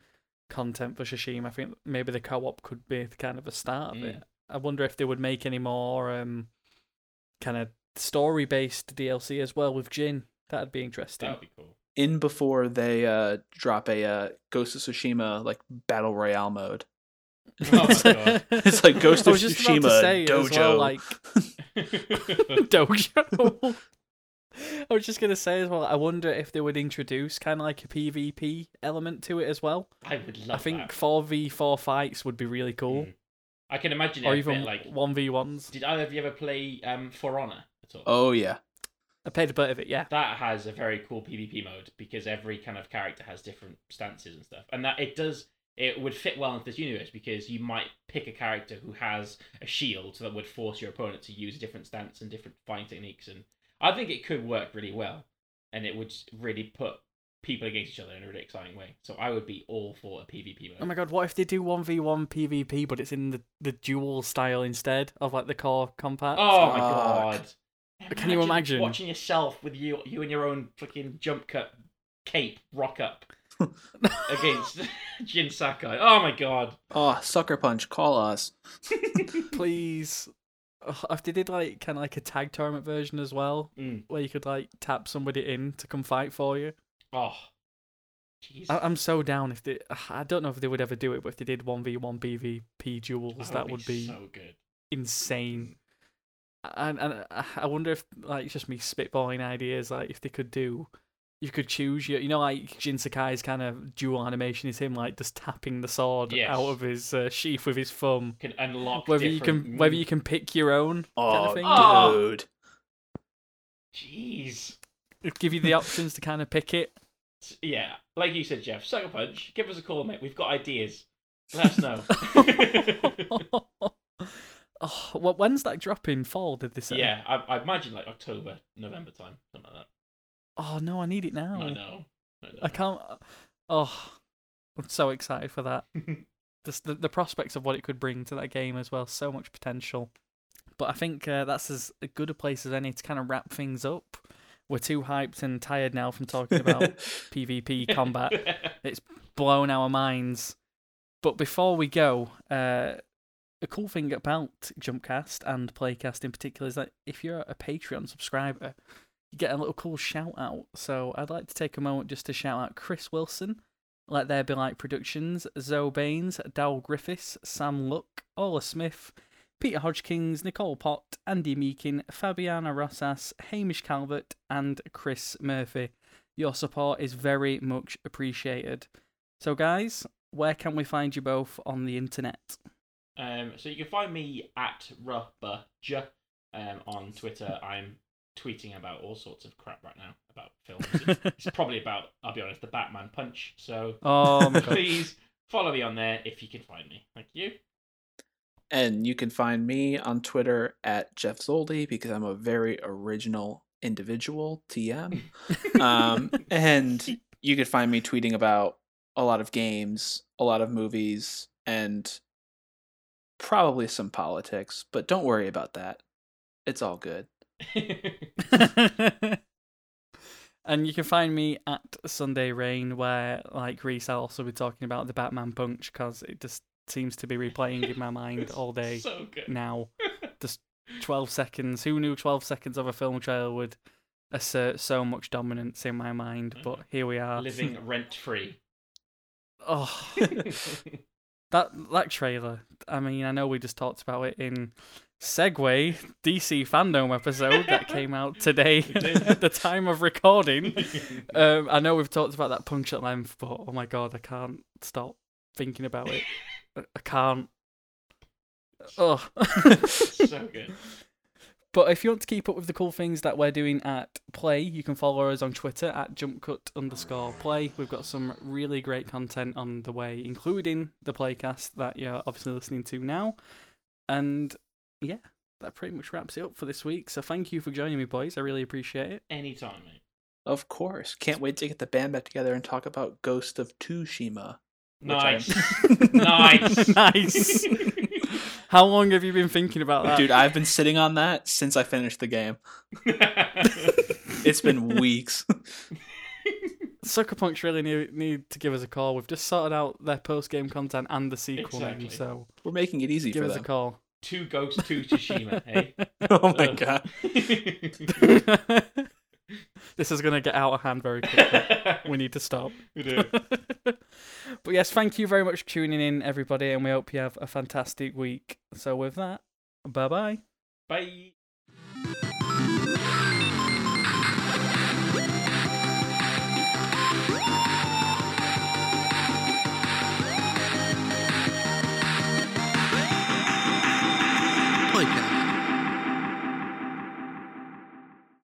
content for Tsushima. I think maybe the co-op could be kind of a start of mm. it. I wonder if they would make any more um kind of story based D L C as well with Jin. That'd be interesting. That'd be cool. In before they uh, drop a uh, Ghost of Tsushima like battle royale mode. Oh my god! It's like Ghost of Tsushima dojo. Well, like... dojo. I was just gonna say as well, I wonder if they would introduce kind of like a PvP element to it as well. I would love. I think four v four fights would be really cool. Mm. I can imagine it. Or even like one v ones. Did either of you ever play um, For Honor at all? Oh yeah. I played a bit of it, yeah. That has a very cool PvP mode, because every kind of character has different stances and stuff. And that it does, it would fit well into this universe, because you might pick a character who has a shield, so that would force your opponent to use different stance and different fighting techniques. And I think it could work really well, and it would really put people against each other in a really exciting way. So I would be all for a PvP mode. Oh my god, what if they do one v one PvP, but it's in the, the duel style instead of like the core combat? Oh my god. god. Imagine Can you imagine watching yourself with you, you and your own fucking jump cut cape rock up against Jin Sakai? Oh my god! Oh, Sucker Punch, call us, please. Oh, if they did like kind of like a tag tournament version as well, mm. where you could like tap somebody in to come fight for you. Oh, jeez. I- I'm so down if they. I don't know if they would ever do it, but if they did one v one PvP duels, that, that would, would be so good, insane. And, and I wonder if, like, just me spitballing ideas, like, if they could do, you could choose, your, you know, like, Jin Sakai's kind of dual animation is him, like, just tapping the sword yes. out of his uh, sheath with his thumb. Can unlock whether different... you can Whether you can pick your own oh, kind of thing. Oh, dude. Jeez. It'd give you the options to kind of pick it. Yeah, like you said, Jeff, Sucker Punch, give us a call, mate. We've got ideas. Let us know. Oh, well, when's that drop in fall, did they say? Yeah, I, I imagine like October, November time, something like that. Oh, no, I need it now. I know. I, know. I can't... Oh, I'm so excited for that. Just the, the prospects of what it could bring to that game as well, so much potential. But I think uh, that's as good a place as any to kind of wrap things up. We're too hyped and tired now from talking about PvP combat. It's blown our minds. But before we go... Uh, A cool thing about Jumpcast and Playcast in particular is that if you're a Patreon subscriber, you get a little cool shout out. So I'd like to take a moment just to shout out Chris Wilson, Let There Be Light Productions, Zoe Baines, Dowell Griffiths, Sam Luck, Ola Smith, Peter Hodgkins, Nicole Pott, Andy Meakin, Fabiana Rosas, Hamish Calvert, and Chris Murphy. Your support is very much appreciated. So guys, where can we find you both on the internet? Um, so you can find me at Rubaja um, on Twitter. I'm tweeting about all sorts of crap right now about films. It's, it's probably about, I'll be honest, the Batman punch. So oh, please follow me on there if you can find me. Thank you. And you can find me on Twitter at Jeff Zoldy, because I'm a very original individual, T M. um, and you can find me tweeting about a lot of games, a lot of movies, and probably some politics, but don't worry about that. It's all good. And you can find me at Sunday Rain, where, like Rhys, I'll also be talking about the Batman punch, because it just seems to be replaying in my mind all day so now. Just twelve seconds. Who knew twelve seconds of a film trailer would assert so much dominance in my mind? But here we are. Living rent-free. Oh, that that trailer. I mean, I know we just talked about it in Segway D C FanDome episode that came out today at the time of recording. Um, I know we've talked about that punch at length, but oh my god, I can't stop thinking about it. I, I can't. Oh, so good. But if you want to keep up with the cool things that we're doing at Play, you can follow us on Twitter at jumpcut underscore play. We've got some really great content on the way, including the Playcast that you're obviously listening to now. And yeah, that pretty much wraps it up for this week. So thank you for joining me, boys. I really appreciate it. Anytime, mate. Of course. Can't wait to get the band back together and talk about Ghost of Tsushima. Nice. nice. Nice. How long have you been thinking about that? Dude, I've been sitting on that since I finished the game. It's been weeks. Sucker Punch really need, need to give us a call. We've just sorted out their post-game content and the sequel. Exactly. So we're making it easy for them. Give us a call. Two Ghosts to Tsushima, eh? Oh my god. This is going to get out of hand very quickly. We need to stop. We do. But yes, thank you very much for tuning in, everybody, and we hope you have a fantastic week. So with that, bye-bye. Bye.